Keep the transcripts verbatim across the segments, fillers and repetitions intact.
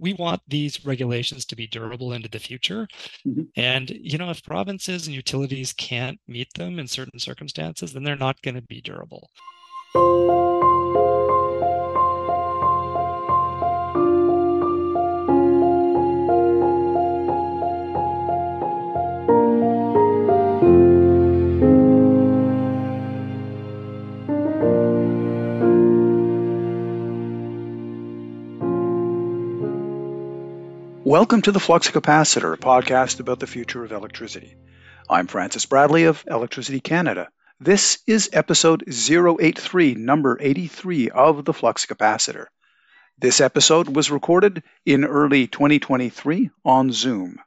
we want these regulations to be durable into the future. Mm-hmm. And, you know, if provinces and utilities can't meet them in certain circumstances, then they're not going to be durable. Welcome to the Flux Capacitor, a podcast about the future of electricity. I'm Francis Bradley of Electricity Canada. This is episode zero eight three, number eighty-three of the Flux Capacitor. This episode was recorded in early twenty twenty-three on Zoom.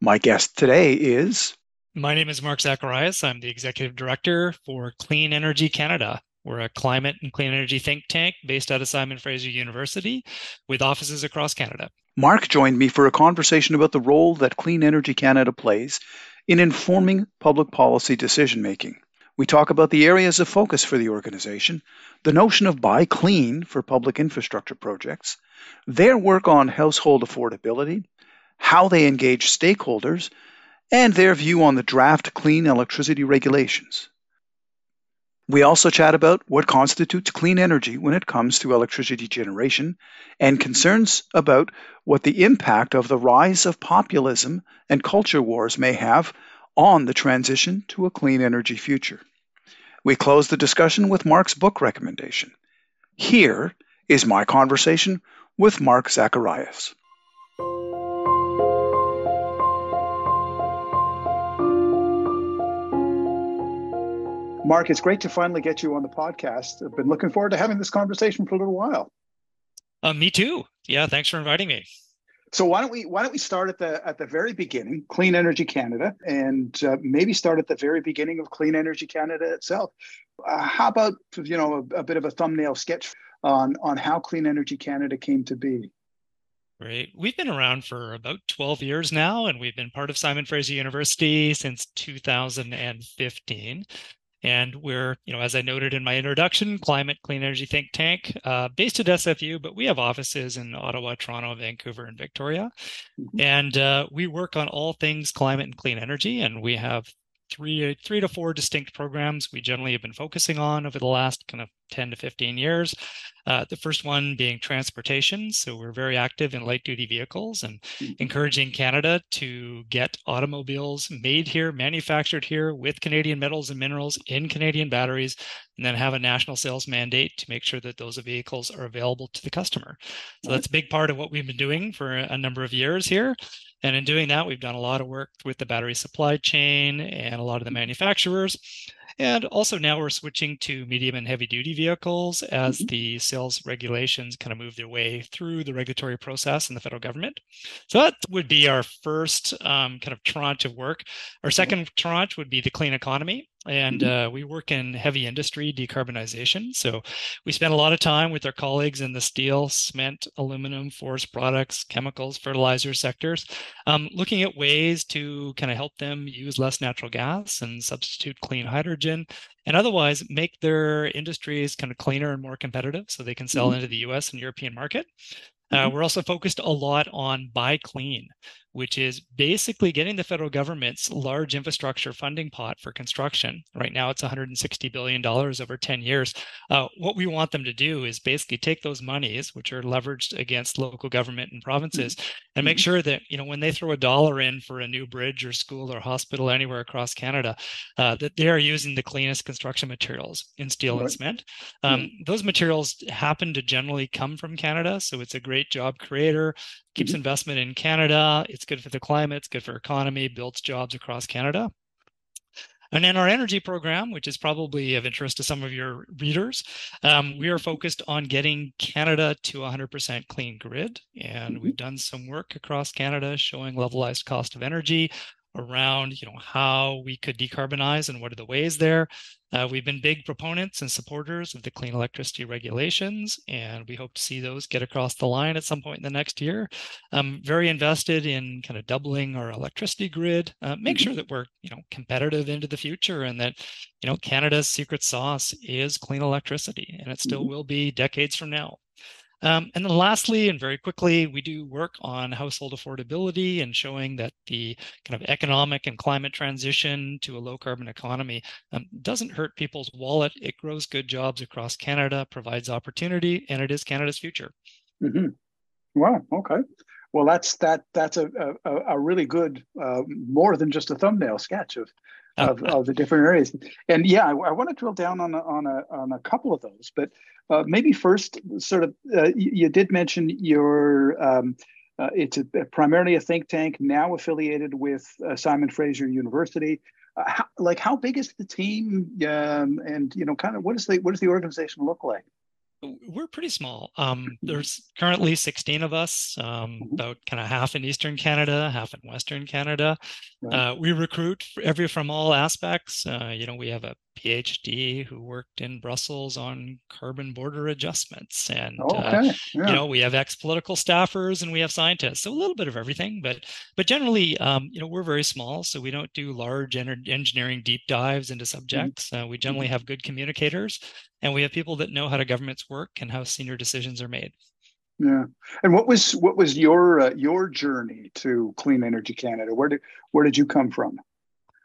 My guest today is... My name is Mark Zacharias. I'm the Executive Director for Clean Energy Canada. We're a climate and clean energy think tank based out of Simon Fraser University with offices across Canada. Mark joined me for a conversation about the role that Clean Energy Canada plays in informing public policy decision-making. We talk about the areas of focus for the organization, the notion of Buy Clean for public infrastructure projects, their work on household affordability, how they engage stakeholders, and their view on the draft Clean Electricity Regulations. We also chat about what constitutes clean energy when it comes to electricity generation and concerns about what the impact of the rise of populism and culture wars may have on the transition to a clean energy future. We close the discussion with Mark's book recommendation. Here is my conversation with Mark Zacharias. Mark, it's great to finally get you on the podcast. I've been looking forward to having this conversation for a little while. Uh, me too. Yeah, thanks for inviting me. So why don't we why don't we start at the at the very beginning, Clean Energy Canada, and uh, maybe start at the very beginning of Clean Energy Canada itself. Uh, how about you know a, a bit of a thumbnail sketch on on how Clean Energy Canada came to be? Right. We've been around for about twelve years now, and we've been part of Simon Fraser University since two thousand fifteen. And we're, you know, as I noted in my introduction, climate, clean energy think tank uh, based at S F U, but we have offices in Ottawa, Toronto, Vancouver, and Victoria. Mm-hmm. And uh, we work on all things climate and clean energy. And we have three, three to four distinct programs we generally have been focusing on over the last kind of ten to fifteen years. Uh, the first one being transportation. So we're very active in light duty vehicles and mm-hmm. encouraging Canada to get automobiles made here, manufactured here with Canadian metals and minerals in Canadian batteries, and then have a national sales mandate to make sure that those vehicles are available to the customer. So that's a big part of what we've been doing for a number of years here. And in doing that, we've done a lot of work with the battery supply chain and a lot of the manufacturers. And also now we're switching to medium and heavy duty vehicles as mm-hmm. the sales regulations kind of move their way through the regulatory process in the federal government. So that would be our first um, kind of tranche of work. Our second tranche would be the clean economy. And uh, we work in heavy industry decarbonization. So we spend a lot of time with our colleagues in the steel, cement, aluminum, forest products, chemicals, fertilizer sectors, um, looking at ways to kind of help them use less natural gas and substitute clean hydrogen and otherwise make their industries kind of cleaner and more competitive so they can sell mm-hmm. into the U S and European market. Uh, we're also focused a lot on Buy Clean, which is basically getting the federal government's large infrastructure funding pot for construction. Right now, it's one hundred sixty billion dollars over ten years. Uh, what we want them to do is basically take those monies, which are leveraged against local government and provinces, and make sure that, you know, when they throw a dollar in for a new bridge or school or hospital anywhere across Canada, uh, that they are using the cleanest construction materials in steel right. and cement. Um, mm-hmm. Those materials happen to generally come from Canada, so it's a great job creator, keeps investment in Canada. It's good for the climate, it's good for economy, builds jobs across Canada. And then our energy program, which is probably of interest to some of your readers, um, we are focused on getting Canada to one hundred percent clean grid. And we've done some work across Canada showing levelized cost of energy around, you know, how we could decarbonize and what are the ways there. Uh, we've been big proponents and supporters of the Clean Electricity Regulations, and we hope to see those get across the line at some point in the next year. I'm very invested in kind of doubling our electricity grid, uh, make sure that we're, you know, competitive into the future and that, you know, Canada's secret sauce is clean electricity, and it still will be decades from now. Um, and then lastly, and very quickly, we do work on household affordability and showing that the kind of economic and climate transition to a low carbon economy um, doesn't hurt people's wallet. It grows good jobs across Canada, provides opportunity, and it is Canada's future. Mm-hmm. Wow. Okay. Well, that's that. That's a a, a really good, uh, more than just a thumbnail sketch of of, of the different areas. And yeah, I, I want to drill down on a, on a on a couple of those. But uh, maybe first, sort of, uh, you, you did mention your um, uh, it's a, primarily a think tank now affiliated with uh, Simon Fraser University. Uh, how, like, how big is the team? Um, and you know, kind of, what is the what does the organization look like? We're pretty small. Um, there's currently sixteen of us, um, about kind of half in Eastern Canada, half in Western Canada. Right. Uh, we recruit every from all aspects. Uh, you know, we have a PhD who worked in Brussels on carbon border adjustments, and okay. uh, yeah. you know, we have ex-political staffers and we have scientists, so a little bit of everything. But but generally, um, you know, we're very small, so we don't do large engineering deep dives into subjects. Mm-hmm. Uh, we generally have good communicators. And we have people that know how the governments work and how senior decisions are made. Yeah. And what was what was your uh, your journey to Clean Energy Canada? Where did where did you come from?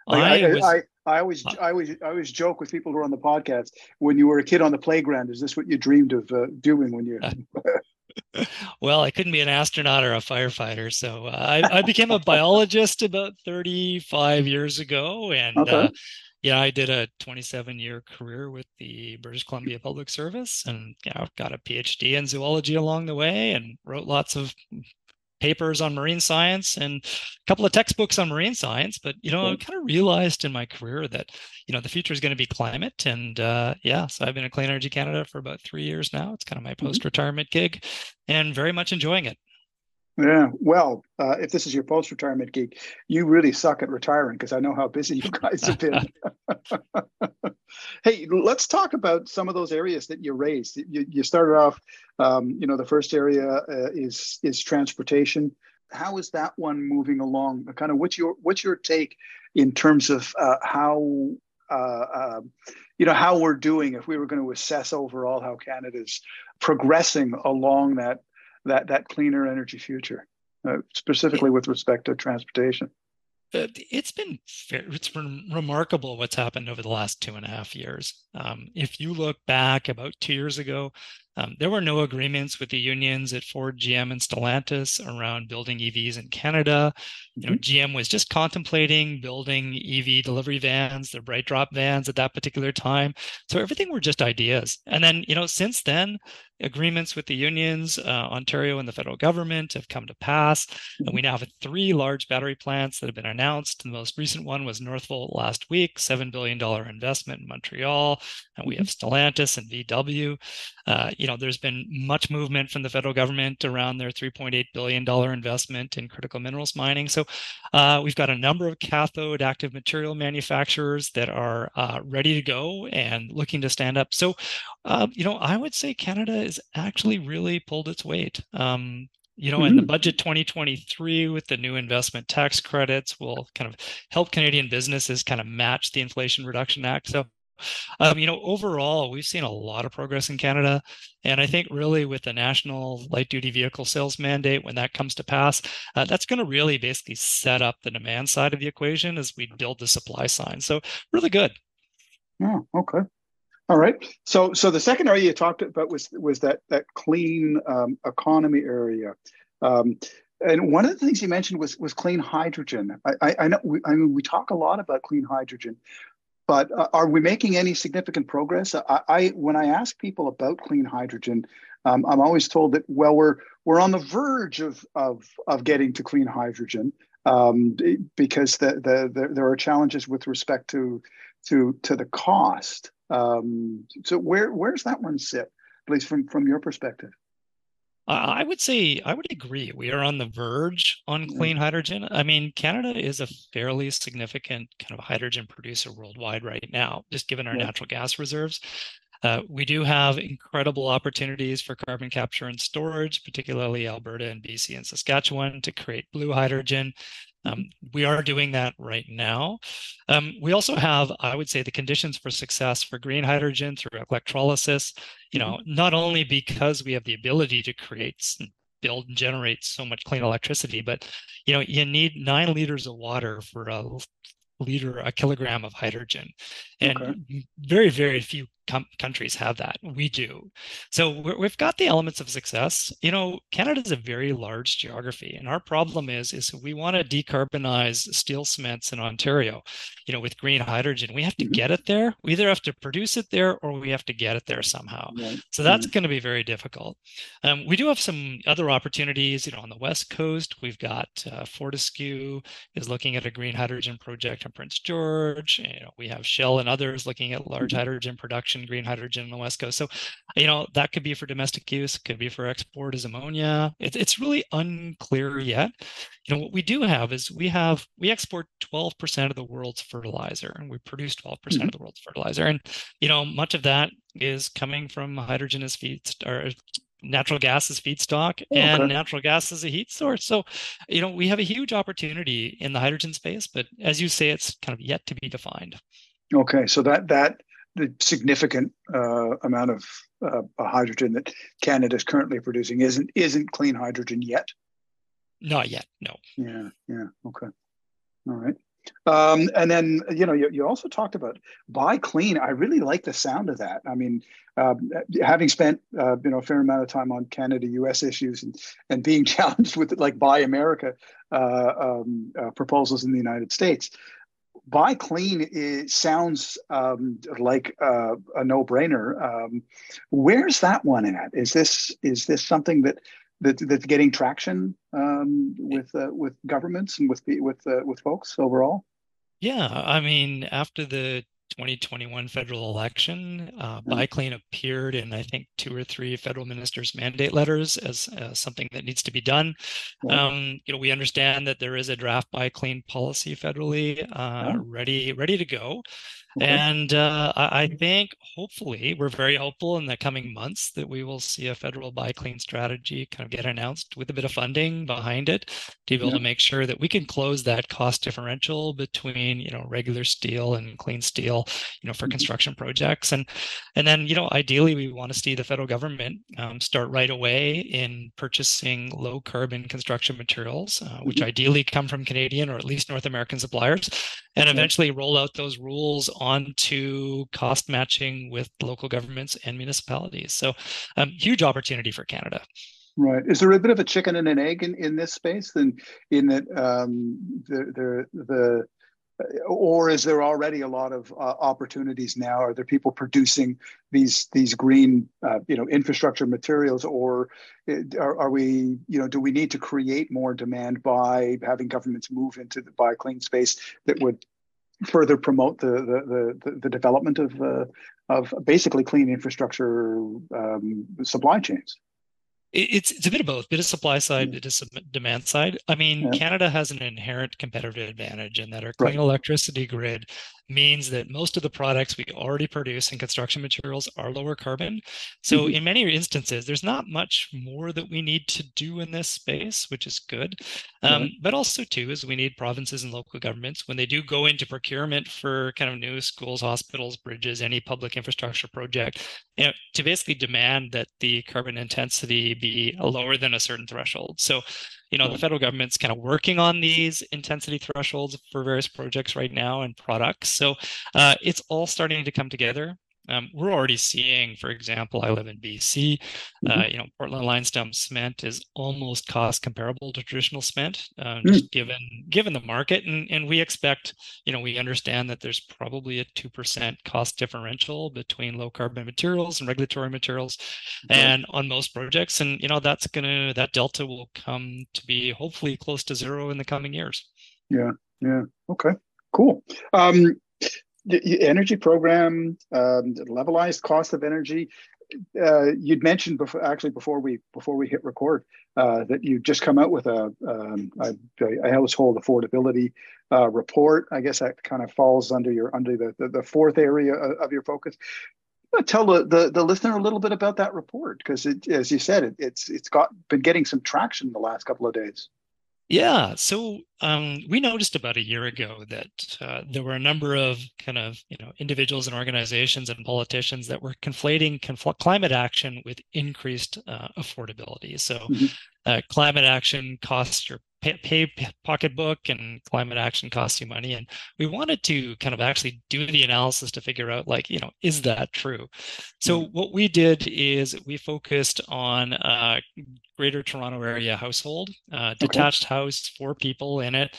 Like, I, I, was, I I always I always I always joke with people who are on the podcast. When you were a kid on the playground, is this what you dreamed of uh, doing when you? Well, I couldn't be an astronaut or a firefighter, so uh, I, I became a biologist about thirty-five years ago, and. Okay. Uh, Yeah, I did a twenty-seven year career with the British Columbia Public Service, and you know, got a PhD in zoology along the way, and wrote lots of papers on marine science and a couple of textbooks on marine science. But you know, I kind of realized in my career that you know the future is going to be climate, and uh, yeah, so I've been at Clean Energy Canada for about three years now. It's kind of my post-retirement gig, and very much enjoying it. Yeah, well, uh, if this is your post-retirement gig, you really suck at retiring because I know how busy you guys have been. Hey, let's talk about some of those areas that you raised. You, you started off, um, you know, the first area uh, is is transportation. How is that one moving along? Kind of what's your what's your take in terms of uh, how uh, uh, you know how we're doing if we were going to assess overall how Canada's progressing along that. That that cleaner energy future, uh, specifically with respect to transportation. It's been it's been remarkable what's happened over the last two and a half years. Um, if you look back about two years ago, um, there were no agreements with the unions at Ford, G M, and Stellantis around building E Vs in Canada. You know, G M was just contemplating building E V delivery vans, their Bright Drop vans at that particular time. So everything were just ideas. And then, you know, since then, agreements with the unions, uh, Ontario and the federal government have come to pass. And we now have three large battery plants that have been announced. The most recent one was Northvolt last week, seven billion dollars investment in Montreal. And we have Stellantis and V W. Uh, you know, there's been much movement from the federal government around their three point eight billion dollars investment in critical minerals mining. So uh, we've got a number of cathode active material manufacturers that are uh, ready to go and looking to stand up. So, uh, you know, I would say Canada is actually really pulled its weight. Um, you know, mm-hmm. And the budget twenty twenty-three with the new investment tax credits will kind of help Canadian businesses kind of match the Inflation Reduction Act. So, Um, you know, overall, we've seen a lot of progress in Canada. And I think really with the national light duty vehicle sales mandate, when that comes to pass, uh, that's going to really basically set up the demand side of the equation as we build the supply side. So really good. Yeah. Okay. All right. So so the second area you talked about was was that that clean um, economy area. Um, And one of the things you mentioned was was clean hydrogen. I, I, I know. We, I mean, we talk a lot about clean hydrogen. But uh, are we making any significant progress? I, I when I ask people about clean hydrogen, um, I'm always told that, well, we're we're on the verge of of of getting to clean hydrogen um, because the, the the there are challenges with respect to to to the cost. Um, so where where's that one sit, at least from from your perspective? I would say I would agree. We are on the verge on clean hydrogen. I mean, Canada is a fairly significant kind of hydrogen producer worldwide right now, just given our yeah. natural gas reserves. Uh, we do have incredible opportunities for carbon capture and storage, particularly Alberta and B C and Saskatchewan, to create blue hydrogen. Um, we are doing that right now. Um, we also have, I would say, the conditions for success for green hydrogen through electrolysis, you know, not only because we have the ability to create, build, and generate so much clean electricity, but, you know, you need nine liters of water for a liter, a kilogram of hydrogen. And okay. very, very few com- countries have that. We do. So we're, we've got the elements of success. You know, Canada is a very large geography. And our problem is, is we want to decarbonize steel cements in Ontario, you know, with green hydrogen. We have to mm-hmm. get it there. We either have to produce it there or we have to get it there somehow. Right. So that's mm-hmm. going to be very difficult. Um, we do have some other opportunities, you know, on the West Coast. We've got uh, Fortescue is looking at a green hydrogen project in Prince George. You know, we have Shell and others looking at large mm-hmm. hydrogen production, green hydrogen on the West Coast. So, you know, that could be for domestic use, could be for export as ammonia. It, it's really unclear yet. You know, what we do have is we have, we export twelve percent of the world's fertilizer, and we produce twelve percent mm-hmm. of the world's fertilizer. And, you know, much of that is coming from hydrogen as feedstock, or natural gas as feedstock, oh, and okay. natural gas as a heat source. So, you know, we have a huge opportunity in the hydrogen space, but as you say, it's kind of yet to be defined. Okay, so that that the significant uh, amount of uh, hydrogen that Canada is currently producing isn't isn't clean hydrogen yet. Not yet, no. Yeah, yeah. Okay, all right. Um, and then you know you, you also talked about Buy Clean. I really like the sound of that. I mean, um, having spent uh, you know a fair amount of time on Canada U S issues and and being challenged with like Buy America uh, um, uh, proposals in the United States. Buy Clean is, sounds um, like uh, a no-brainer. Um, where's that one at? Is this is this something that, that that's getting traction um, with uh, with governments and with with uh, with folks overall? Yeah, I mean, after the twenty twenty-one federal election, uh, mm-hmm. Buy Clean appeared in, I think, two or three federal ministers' mandate letters as uh, something that needs to be done. Yeah. Um, you know, we understand that there is a draft Buy Clean policy federally uh, yeah. ready, ready to go. Okay. And uh, I think, hopefully, we're very hopeful in the coming months that we will see a federal Buy Clean strategy kind of get announced with a bit of funding behind it to be able yeah. to make sure that we can close that cost differential between, you know, regular steel and clean steel, you know, for construction projects. And and then, you know, ideally, we want to see the federal government um, start right away in purchasing low carbon construction materials, uh, which mm-hmm. ideally come from Canadian or at least North American suppliers, and okay. eventually roll out those rules onto cost matching with local governments and municipalities. So um, huge opportunity for Canada. Right. Is there a bit of a chicken and an egg in, in this space then in that um, the the, the or is there already a lot of uh, opportunities now? Are there people producing these these green, uh, you know, infrastructure materials, or are, are we, you know, do we need to create more demand by having governments move into the Buy Clean space that would further promote the the the, the development of uh, of basically clean infrastructure um, supply chains? It's it's a bit of both, bit of supply side, bit of demand side. I mean, yeah. Canada has an inherent competitive advantage in that our clean right. electricity grid means that most of the products we already produce in construction materials are lower carbon. So mm-hmm. in many instances, there's not much more that we need to do in this space, which is good. Um, mm-hmm. But also, too, is we need provinces and local governments, when they do go into procurement for kind of new schools, hospitals, bridges, any public infrastructure project, you know, to basically demand that the carbon intensity be lower than a certain threshold. So, you know, the federal government's kind of working on these intensity thresholds for various projects right now and products. So uh, it's all starting to come together. Um, we're already seeing, for example, I live in B C, uh, mm-hmm. you know, Portland limestone cement is almost cost comparable to traditional cement, uh, mm-hmm. just given given the market. And, and we expect, you know, we understand that there's probably a two percent cost differential between low carbon materials and regulatory materials mm-hmm. and on most projects. And, you know, that's going to, that delta will come to be hopefully close to zero in the coming years. Yeah. Yeah. Okay, cool. Um, The energy program, um, levelized cost of energy. Uh, you'd mentioned before, actually, before we before we hit record, uh, that you just come out with a, um, a, a household affordability uh, report. I guess that kind of falls under your under the the, the fourth area of your focus. Tell the, the, the listener a little bit about that report because, as you said, it, it's it's got been getting some traction the last couple of days. Yeah, so um, we noticed about a year ago that uh, there were a number of kind of, you know, individuals and organizations and politicians that were conflating confl- climate action with increased uh, affordability. So mm-hmm. uh, climate action costs your pay, pay pocketbook, and climate action costs you money. And we wanted to kind of actually do the analysis to figure out, like, you know, is that true? So mm-hmm. what we did is we focused on uh, Greater Toronto Area household, uh, detached okay. house, four people in it.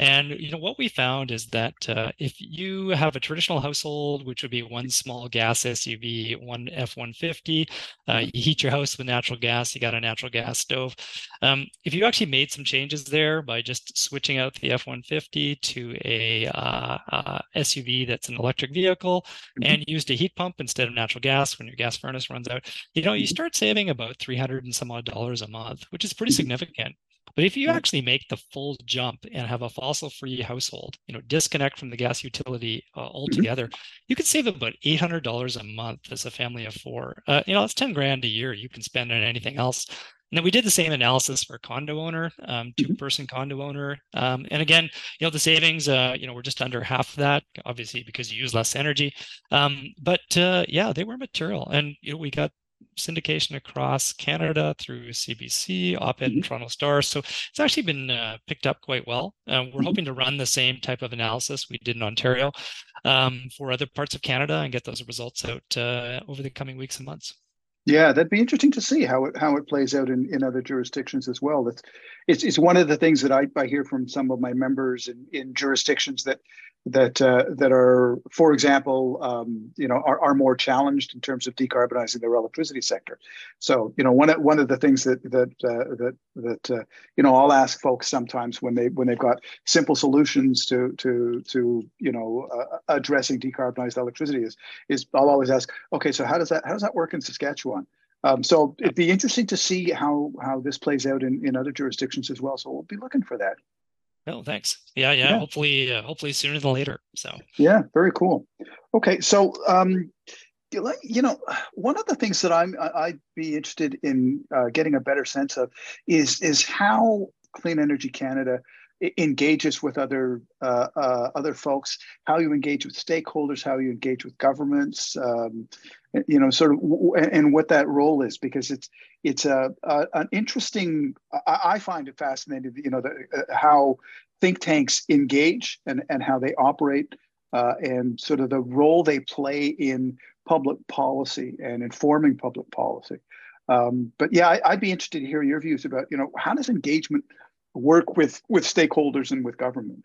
And, you know, what we found is that uh, if you have a traditional household, which would be one small gas S U V, one F one fifty, uh, you heat your house with natural gas, you got a natural gas stove. Um, if you actually made some changes there by just switching out the F one fifty to a uh, uh, S U V that's an electric vehicle and used a heat pump instead of natural gas when your gas furnace runs out, you know, you start saving about three hundred and some odd dollars a month, which is pretty significant. But if you actually make the full jump and have a fossil-free household, you know, disconnect from the gas utility uh, altogether, mm-hmm. you could save about eight hundred dollars a month as a family of four. Uh, you know, that's ten grand a year you can spend on anything else. And then we did the same analysis for condo owner, um, two-person condo owner. Um, and again, you know, the savings, uh, you know, we're just under half that, obviously, because you use less energy. Um, but uh, yeah, they were material. And, you know, we got syndication across Canada through C B C, Op-Ed, and Toronto Star. So it's actually been uh, picked up quite well. Uh, we're hoping to run the same type of analysis we did in Ontario um, for other parts of Canada and get those results out uh, over the coming weeks and months. Yeah, that'd be interesting to see how it how it plays out in, in other jurisdictions as well. That's it's it's one of the things that I, I hear from some of my members in, in jurisdictions that that uh, that are, for example, um, you know, are, are more challenged in terms of decarbonizing their electricity sector. So, you know, one one of the things that that uh, that that uh, you know, I'll ask folks sometimes when they when they've got simple solutions to to to you know uh, addressing decarbonized electricity is is I'll always ask, okay, so how does that how does that work in Saskatchewan? Um, so it'd be interesting to see how how this plays out in, in other jurisdictions as well. So we'll be looking for that. No, thanks. Yeah, yeah. yeah. Hopefully, uh, hopefully sooner than later. So. Yeah, very cool. Okay, so um, you know, one of the things that I'm I'd be interested in uh, getting a better sense of is is how Clean Energy Canada engages with other uh, uh, other folks. How you engage with stakeholders. How you engage with governments. Um, you know, sort of, w- and what that role is, because it's it's a, a an interesting. I, I find it fascinating, you know, the, uh, how think tanks engage and and how they operate, uh, and sort of the role they play in public policy and informing public policy. Um, but yeah, I, I'd be interested to hear your views about, you know, how does engagement work with with stakeholders and with government?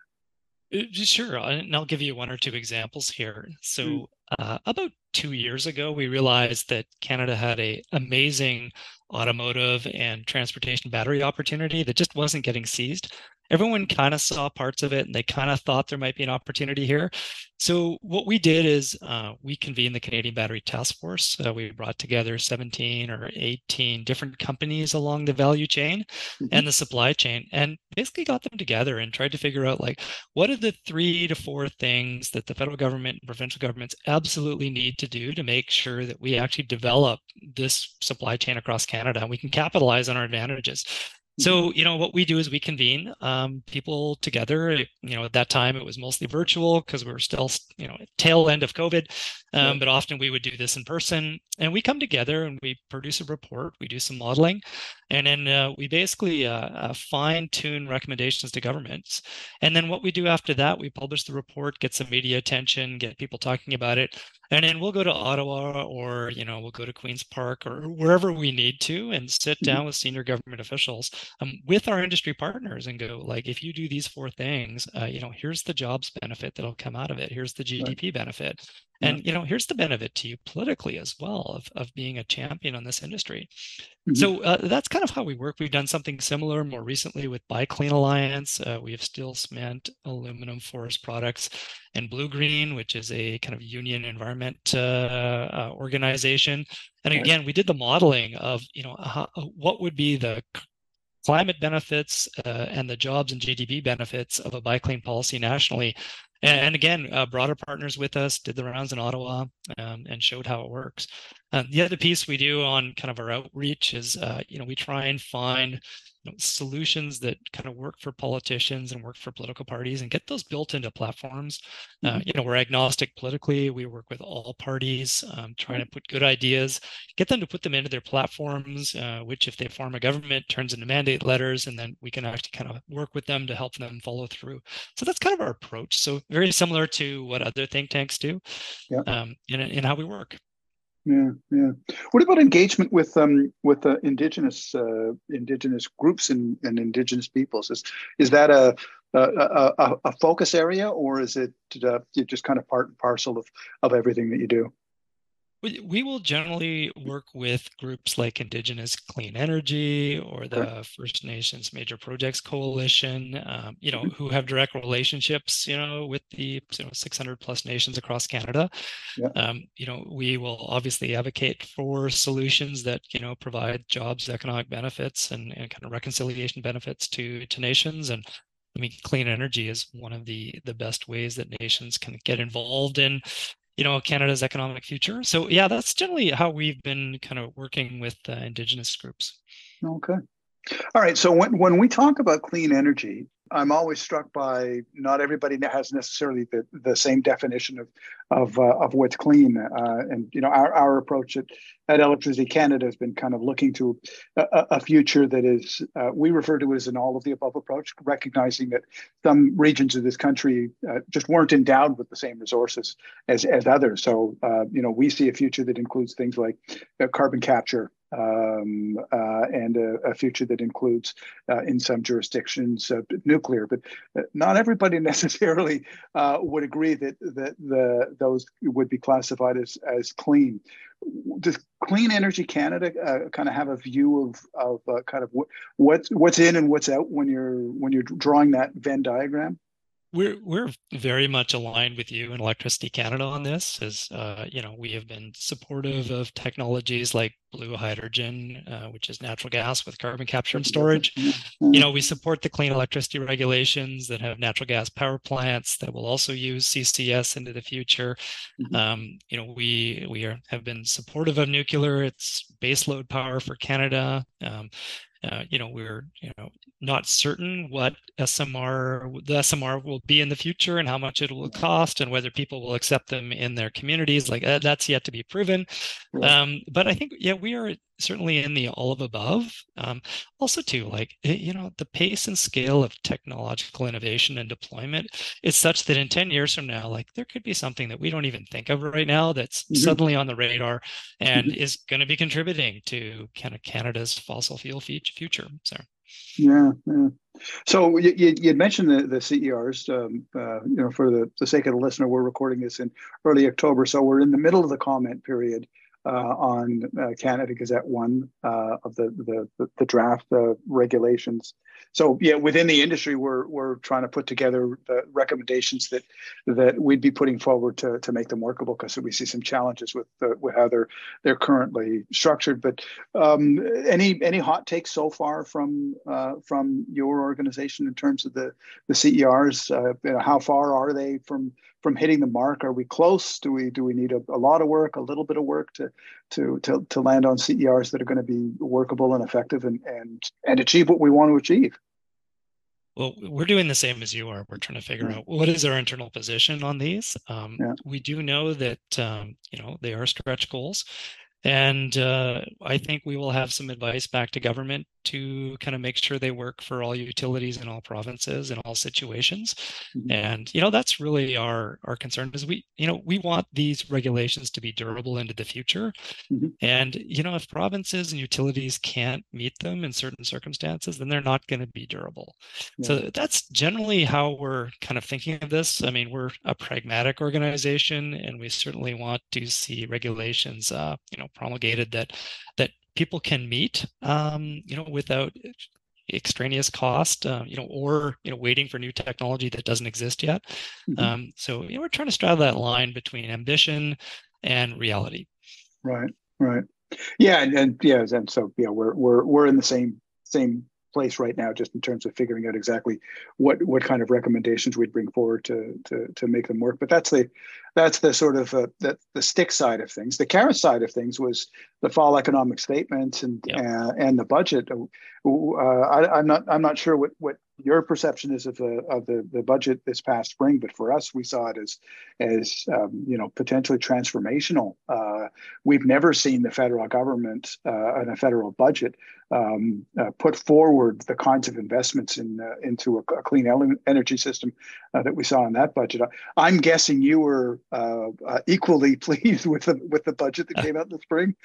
Sure, and I'll give you one or two examples here. So uh, about two years ago, we realized that Canada had an amazing automotive and transportation battery opportunity that just wasn't getting seized. Everyone kind of saw parts of it, and they kind of thought there might be an opportunity here. So what we did is uh, we convened the Canadian Battery Task Force. Uh, we brought together seventeen or eighteen different companies along the value chain mm-hmm. and the supply chain, and basically got them together and tried to figure out, like, what are the three to four things that the federal government and provincial governments absolutely need to do to make sure that we actually develop this supply chain across Canada and we can capitalize on our advantages. So, you know, what we do is we convene um, people together. You know, at that time, it was mostly virtual because we were still, you know, tail end of COVID. Um, yeah. But often we would do this in person. And we come together and we produce a report. We do some modeling. And then uh, we basically uh, uh, fine-tune recommendations to governments. And then what we do after that, we publish the report, get some media attention, get people talking about it. And then we'll go to Ottawa, or, you know, we'll go to Queen's Park or wherever we need to, and sit down mm-hmm. with senior government officials um, with our industry partners and go, like, if you do these four things, uh, you know, here's the jobs benefit that'll come out of it. Here's the G D P right. benefit. And, you know, here's the benefit to you politically as well of, of being a champion on this industry. Mm-hmm. So uh, that's kind of how we work. We've done something similar more recently with Buy Clean Alliance. Uh, we have steel, cement, aluminum, forest products, and Blue Green, which is a kind of union environment uh, uh, organization. And again, we did the modeling of, you know, how, what would be the climate benefits uh, and the jobs and G D P benefits of a Buy Clean policy nationally. And again, uh, broader partners with us did the rounds in Ottawa um, and showed how it works. Uh, the other piece we do on kind of our outreach is, uh, you know, we try and find you know, solutions that kind of work for politicians and work for political parties, and get those built into platforms. Mm-hmm. uh, you know, we're agnostic politically. We work with all parties, um, trying mm-hmm. to put good ideas, get them to put them into their platforms, uh, which if they form a government turns into mandate letters, and then we can actually kind of work with them to help them follow through. So that's kind of our approach. So very similar to what other think tanks do, yeah. um, in, in how we work. Yeah, yeah. What about engagement with um with uh, indigenous uh, indigenous groups and, and indigenous peoples? Is is that a a, a, a focus area, or is it uh, just kind of part and parcel of of everything that you do? We will generally work with groups like Indigenous Clean Energy or the First Nations Major Projects Coalition, um, you know, who have direct relationships, you know, with the you know, six hundred plus nations across Canada. Yeah. Um, you know, we will obviously advocate for solutions that, you know, provide jobs, economic benefits, and, and kind of reconciliation benefits to, to nations. And I mean, clean energy is one of the, the best ways that nations can get involved in, you know, Canada's economic future. So yeah, that's generally how we've been kind of working with uh, Indigenous groups. Okay. All right. So when, when we talk about clean energy, I'm always struck by not everybody has necessarily the, the same definition of of, uh, of what's clean. Uh, and, you know, our, our approach at, at Electricity Canada has been kind of looking to a, a future that is, uh, we refer to it as an all of the above approach, recognizing that some regions of this country uh, just weren't endowed with the same resources as, as others. So, uh, you know, we see a future that includes things like uh, carbon capture, Um, uh, and a, a future that includes, uh, in some jurisdictions, uh, nuclear. But not everybody necessarily uh, would agree that that the those would be classified as as clean. Does Clean Energy Canada uh, kind of have a view of of uh, kind of wh- what's what's in and what's out when you're when you're drawing that Venn diagram? We're we're very much aligned with you and Electricity Canada on this, as uh, you know, we have been supportive of technologies like blue hydrogen, uh, which is natural gas with carbon capture and storage. You know, we support the clean electricity regulations that have natural gas power plants that will also use C C S into the future. Mm-hmm. Um, you know, we we are, have been supportive of nuclear. It's baseload power for Canada. Um, Uh, you know, we're you know not certain what S M R the S M R will be in the future and how much it will cost and whether people will accept them in their communities. Like uh, that's yet to be proven. Right. Um, but I think yeah, we are certainly in the all of above. Um, also, too, like you know, the pace and scale of technological innovation and deployment is such that in ten years from now, like there could be something that we don't even think of right now that's mm-hmm. suddenly on the radar and mm-hmm. is going to be contributing to kind of Canada's fossil fuel future. future so yeah, yeah. So you you mentioned the, the C E Rs um, uh, you know for the, the sake of the listener, we're recording this in early October, so we're in the middle of the comment period uh, on uh, Canada Gazette one uh, of the the, the draft uh, regulations. So yeah, within the industry we're we're trying to put together the recommendations that that we'd be putting forward to to make them workable, because we see some challenges with the, with how they're they're currently structured. But um, any any hot takes so far from uh, from your organization in terms of the the C E Rs? Uh, you know, how far are they from from hitting the mark? Are we close? Do we do we need a, a lot of work, a little bit of work to to to, to land on C E Rs that are going to be workable and effective and and and achieve what we want to achieve? Well, we're doing the same as you are. We're trying to figure out what is our internal position on these. Um, yeah. We do know that, um, you know, they are stretch goals. And uh, I think we will have some advice back to government to kind of make sure they work for all utilities in all provinces in all situations. Mm-hmm. And, you know, that's really our, our concern, because we, you know, we want these regulations to be durable into the future. Mm-hmm. And, you know, if provinces and utilities can't meet them in certain circumstances, then they're not going to be durable. Yeah. So that's generally how we're kind of thinking of this. I mean, we're a pragmatic organization, and we certainly want to see regulations, uh, you know, promulgated that that people can meet, um, you know, without extraneous cost, um, you know, or, you know, waiting for new technology that doesn't exist yet. Mm-hmm. Um, so, you know, we're trying to straddle that line between ambition and reality. Right, right. Yeah, and, and yeah, and so, yeah, we're, we're, we're in the same, same place right now, just in terms of figuring out exactly what, what kind of recommendations we'd bring forward to, to, to make them work. But that's the, that's the sort of uh, the, the stick side of things. The carrot side of things was the fall economic statement and yep. uh, and the budget. Uh, I, I'm not I'm not sure what what your perception is of the of the, the budget this past spring, but for us, we saw it as as um, you know, potentially transformational. Uh, we've never seen the federal government uh, and a federal budget um, uh, put forward the kinds of investments in uh, into a, a clean energy system uh, that we saw in that budget. I'm guessing you were uh, uh, equally pleased with the with the budget that came out this spring.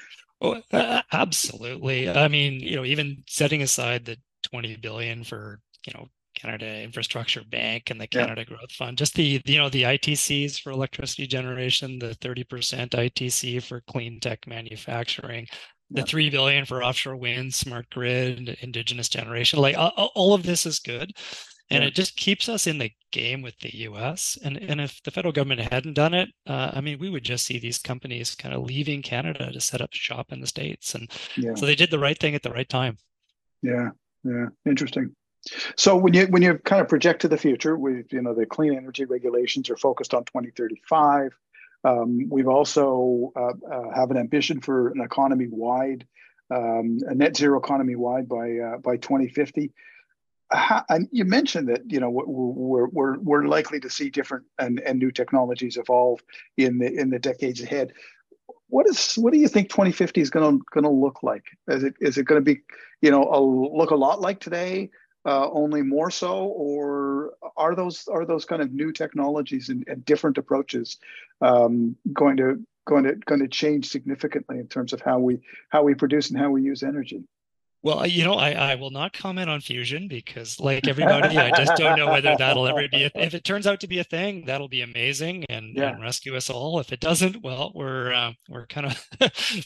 Oh, uh, absolutely. I mean, you know, even setting aside the twenty billion dollars for, you know, Canada Infrastructure Bank and the Canada yeah. Growth Fund, just the, you know, the I T Cs for electricity generation, the thirty percent I T C for clean tech manufacturing, yeah. the three billion dollars for offshore wind, smart grid, indigenous generation. Like uh, all of this is good. And yeah. it just keeps us in the game with the U S. And and if the federal government hadn't done it, uh, I mean, we would just see these companies kind of leaving Canada to set up shop in the States. And yeah. so they did the right thing at the right time. Yeah, yeah, interesting. So when you when you kind of project to the future, we you know the clean energy regulations are focused on twenty thirty-five. Um, we've also uh, uh, have an ambition for an economy wide, um, a net zero economy wide by uh, by twenty fifty. How, and you mentioned that you know we're we're we're likely to see different and, and new technologies evolve in the in the decades ahead. What is what do you think twenty fifty is going to going to look like? Is it is it going to be you know a, look a lot like today, uh, only more so, or are those are those kind of new technologies and, and different approaches um, going to going to going to change significantly in terms of how we how we produce and how we use energy? Well, you know, I, I will not comment on fusion because, like everybody, I just don't know whether that'll ever be a th- if it turns out to be a thing, that'll be amazing and, yeah. and rescue us all. If it doesn't, well, we're uh, we're kind of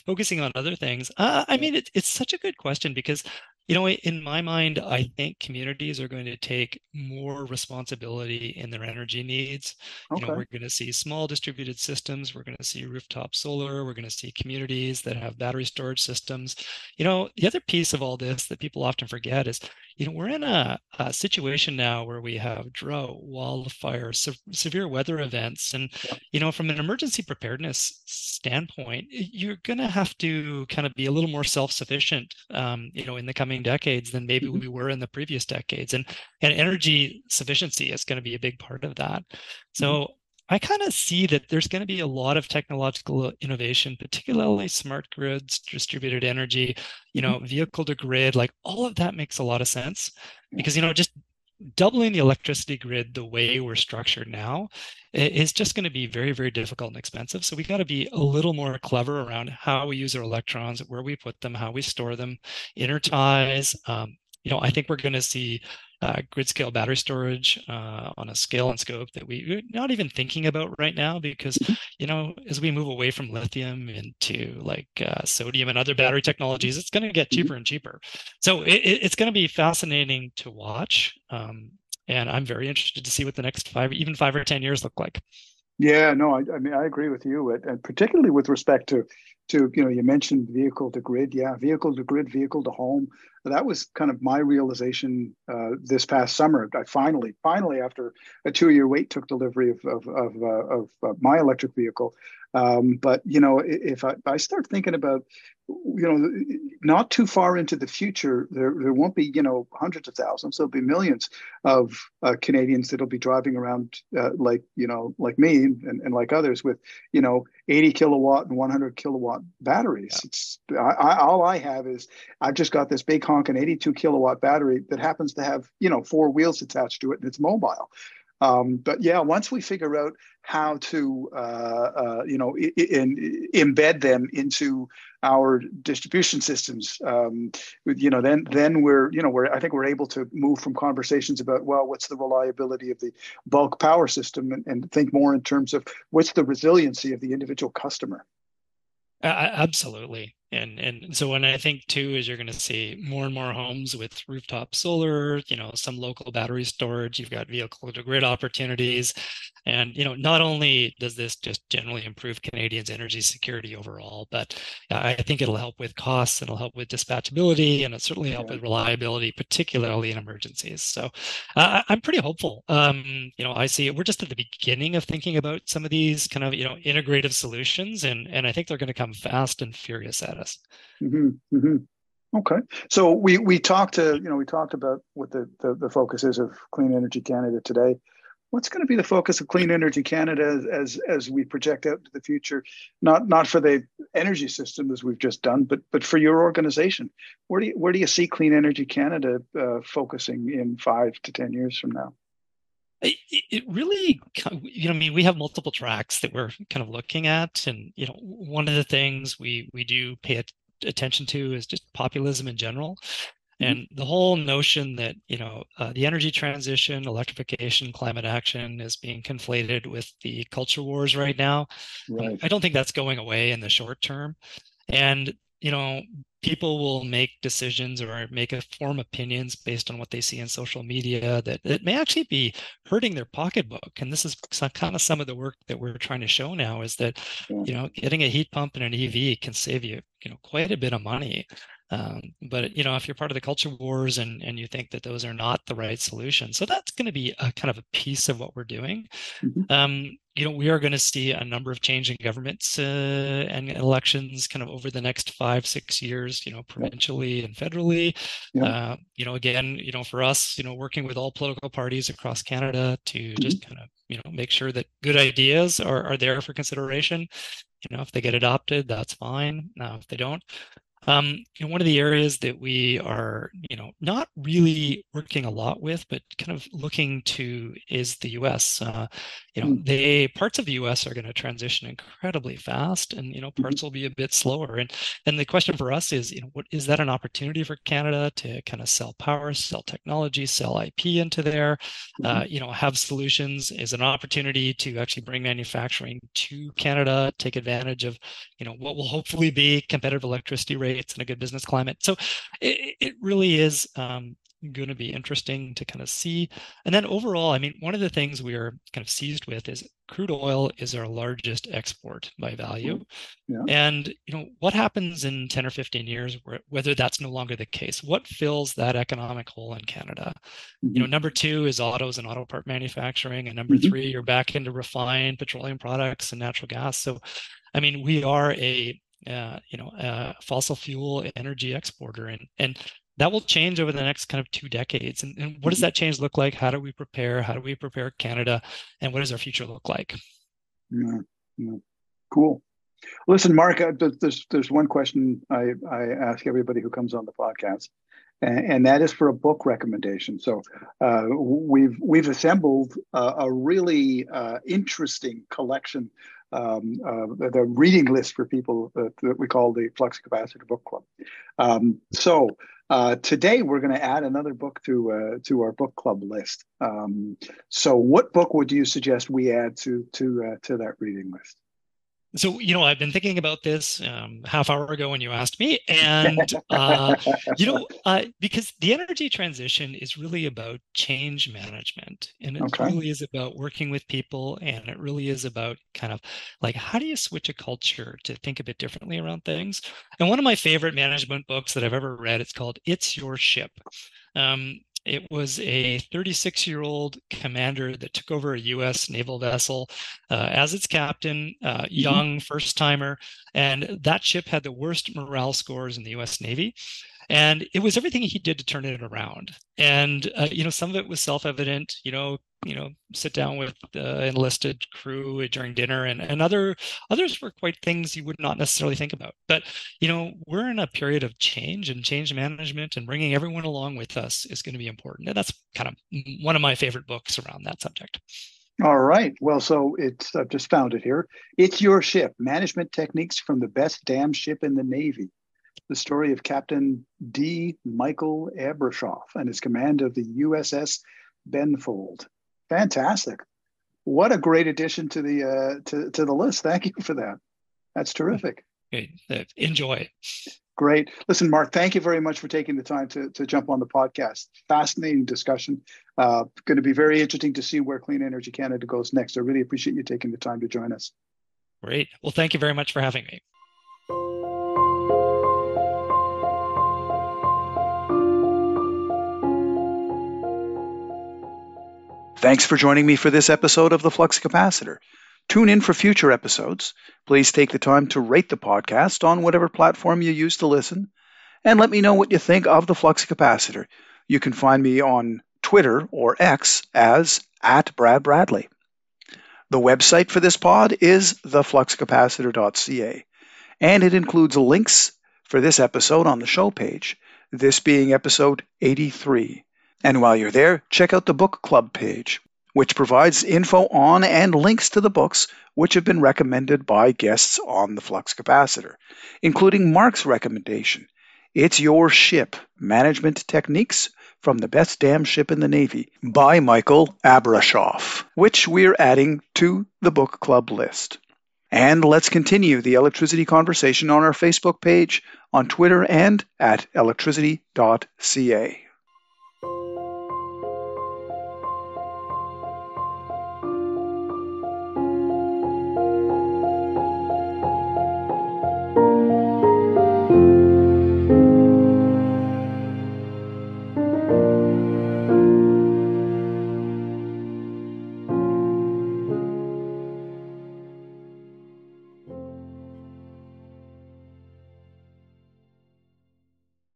focusing on other things. Uh, I mean, it, it's such a good question because, you know, in my mind, I think communities are going to take more responsibility in their energy needs. Okay. You know, we're going to see small distributed systems. We're going to see rooftop solar. We're going to see communities that have battery storage systems. You know, the other piece of all this that people often forget is, you know, we're in a, a situation now where we have drought, wildfire, se- severe weather events. And, you know, from an emergency preparedness standpoint, you're going to have to kind of be a little more self-sufficient, um, you know, in the coming decades than maybe we were in the previous decades, and and energy sufficiency is going to be a big part of that. So I kind of see that there's going to be a lot of technological innovation, particularly smart grids, distributed energy, you know, vehicle to grid, like all of that makes a lot of sense because, you know, just doubling the electricity grid the way we're structured now is just going to be very, very difficult and expensive. So we got to be a little more clever around how we use our electrons, where we put them, how we store them, interties. Um, you know, I think we're going to see uh, grid scale battery storage uh, on a scale and scope that we, we're not even thinking about right now because, you know, as we move away from lithium into like uh, sodium and other battery technologies, it's going to get cheaper and cheaper. So it, it's going to be fascinating to watch. Um, and I'm very interested to see what the next five, even five or ten years look like. Yeah, no, I, I mean, I agree with you, and particularly with respect to, to, you know, you mentioned vehicle to grid. Yeah, vehicle to grid, vehicle to home. That was kind of my realization uh, this past summer. I finally, finally, after a two-year wait, took delivery of of of, uh, of uh, my electric vehicle. Um, but, you know, if I, I start thinking about, you know, not too far into the future, there there won't be, you know, hundreds of thousands. There'll be millions of uh, Canadians that'll be driving around uh, like, you know, like me and, and like others with, you know, eighty kilowatt and one hundred kilowatt batteries. Yeah. It's I, I, all I have is I've just got this big honking eighty-two kilowatt battery that happens to have, you know, four wheels attached to it and it's mobile. Um, but yeah, once we figure out how to, uh, uh, you know, I- in, embed them into our distribution systems, um, you know, then then we're, you know, we're I think we're able to move from conversations about, well, what's the reliability of the bulk power system, and, and think more in terms of what's the resiliency of the individual customer. Uh, absolutely. And and so what I think too is you're going to see more and more homes with rooftop solar, you know, some local battery storage, you've got vehicle to grid opportunities. And, you know, not only does this just generally improve Canadians' energy security overall, but I think it'll help with costs, it'll help with dispatchability, and it'll certainly help with reliability, particularly in emergencies. So uh, I'm pretty hopeful. Um, you know, I see we're just at the beginning of thinking about some of these kind of, you know, integrative solutions, and, and I think they're going to come fast and furious at it. Mm-hmm, mm-hmm. Okay, so we we talked to you know we talked about what the, the the focus is of Clean Energy Canada today. What's going to be the focus of Clean Energy Canada as as we project out into the future? Not not for the energy system as we've just done, but but for your organization. Where do you, where do you see Clean Energy Canada uh, focusing in five to ten years from now? It really, you know, I mean, we have multiple tracks that we're kind of looking at. And, you know, one of the things we, we do pay attention to is just populism in general. And the whole notion that, you know, uh, the energy transition, electrification, climate action is being conflated with the culture wars right now. Right. I don't think that's going away in the short term. And, you know, people will make decisions or make a form opinions based on what they see in social media that it may actually be hurting their pocketbook. And this is some, kind of some of the work that we're trying to show now is that, you know, getting a heat pump and an E V can save you, you know, quite a bit of money. Um, but, you know, if you're part of the culture wars and, and you think that those are not the right solution, so that's going to be a kind of a piece of what we're doing. Mm-hmm. Um, you know, we are going to see a number of change in governments uh, and elections kind of over the next five, six years, you know, provincially and federally. Yeah. Uh, you know, again, you know, for us, you know, working with all political parties across Canada to mm-hmm. just kind of, you know, make sure that good ideas are, are there for consideration. You know, if they get adopted, that's fine. Now, if they don't. Um, you know, one of the areas that we are, you know, not really working a lot with, but kind of looking to is the U S. Uh, you know, they parts of the U S are going to transition incredibly fast, and you know, parts will be a bit slower. And and the question for us is, you know, what is that an opportunity for Canada to kind of sell power, sell technology, sell I P into there? Uh, you know, have solutions is an opportunity to actually bring manufacturing to Canada, take advantage of, you know, what will hopefully be competitive electricity rates. It's in a good business climate. So it, it really is um, going to be interesting to kind of see. And then overall, I mean, one of the things we are kind of seized with is crude oil is our largest export by value. Yeah. And, you know, what happens in ten or fifteen years, where, whether that's no longer the case, what fills that economic hole in Canada? Mm-hmm. You know, number two is autos and auto part manufacturing. And number mm-hmm. three, you're back into refined petroleum products and natural gas. So, I mean, we are a Uh, you know, uh, fossil fuel energy exporter. And, and that will change over the next kind of two decades. And, and what does that change look like? How do we prepare? How do we prepare Canada? And what does our future look like? Yeah, yeah. Cool. Listen, Mark, I, there's there's one question I, I ask everybody who comes on the podcast, and, and that is for a book recommendation. So uh, we've, we've assembled a, a really uh, interesting collection Um, uh, the reading list for people that, that we call the Flux Capacitor Book Club. Um, so uh, today we're going to add another book to uh, to our book club list. Um, so what book would you suggest we add to to uh, to that reading list? So, you know, I've been thinking about this um, half hour ago when you asked me, and, uh, you know, uh, because the energy transition is really about change management, and it okay. really is about working with people, and it really is about kind of like, how do you switch a culture to think a bit differently around things? And one of my favorite management books that I've ever read, it's called It's Your Ship. Um, It was a thirty-six-year-old commander that took over a U S naval vessel uh, as its captain, uh, young first-timer, and that ship had the worst morale scores in the U S Navy. And it was everything he did to turn it around. And, uh, you know, some of it was self-evident, you know, you know, sit down with the enlisted crew during dinner, and, and other others were quite things you would not necessarily think about. But, you know, we're in a period of change and change management, and bringing everyone along with us is going to be important. And that's kind of one of my favorite books around that subject. All right. Well, so it's, I've just found it here. It's Your Ship, Management Techniques from the Best Damn Ship in the Navy. The story of Captain D. Michael Abrashoff and his command of the U S S Benfold. Fantastic. What a great addition to the uh, to, to the list. Thank you for that. That's terrific. enjoy it. Great. Listen, Mark, thank you very much for taking the time to, to jump on the podcast. Fascinating discussion. Uh, going to be very interesting to see where Clean Energy Canada goes next. I really appreciate you taking the time to join us. Great. Well, thank you very much for having me. Thanks for joining me for this episode of The Flux Capacitor. Tune in for future episodes. Please take the time to rate the podcast on whatever platform you use to listen, and let me know what you think of The Flux Capacitor. You can find me on Twitter or X as at Brad Bradley. The website for this pod is the flux capacitor dot c a, and it includes links for this episode on the show page, this being episode eighty-three. And while you're there, check out the book club page, which provides info on and links to the books which have been recommended by guests on The Flux Capacitor, including Mark's recommendation, It's Your Ship, Management Techniques from the Best Damn Ship in the Navy, by Michael Abrashoff, which we're adding to the book club list. And let's continue the electricity conversation on our Facebook page, on Twitter, and at electricity dot c a.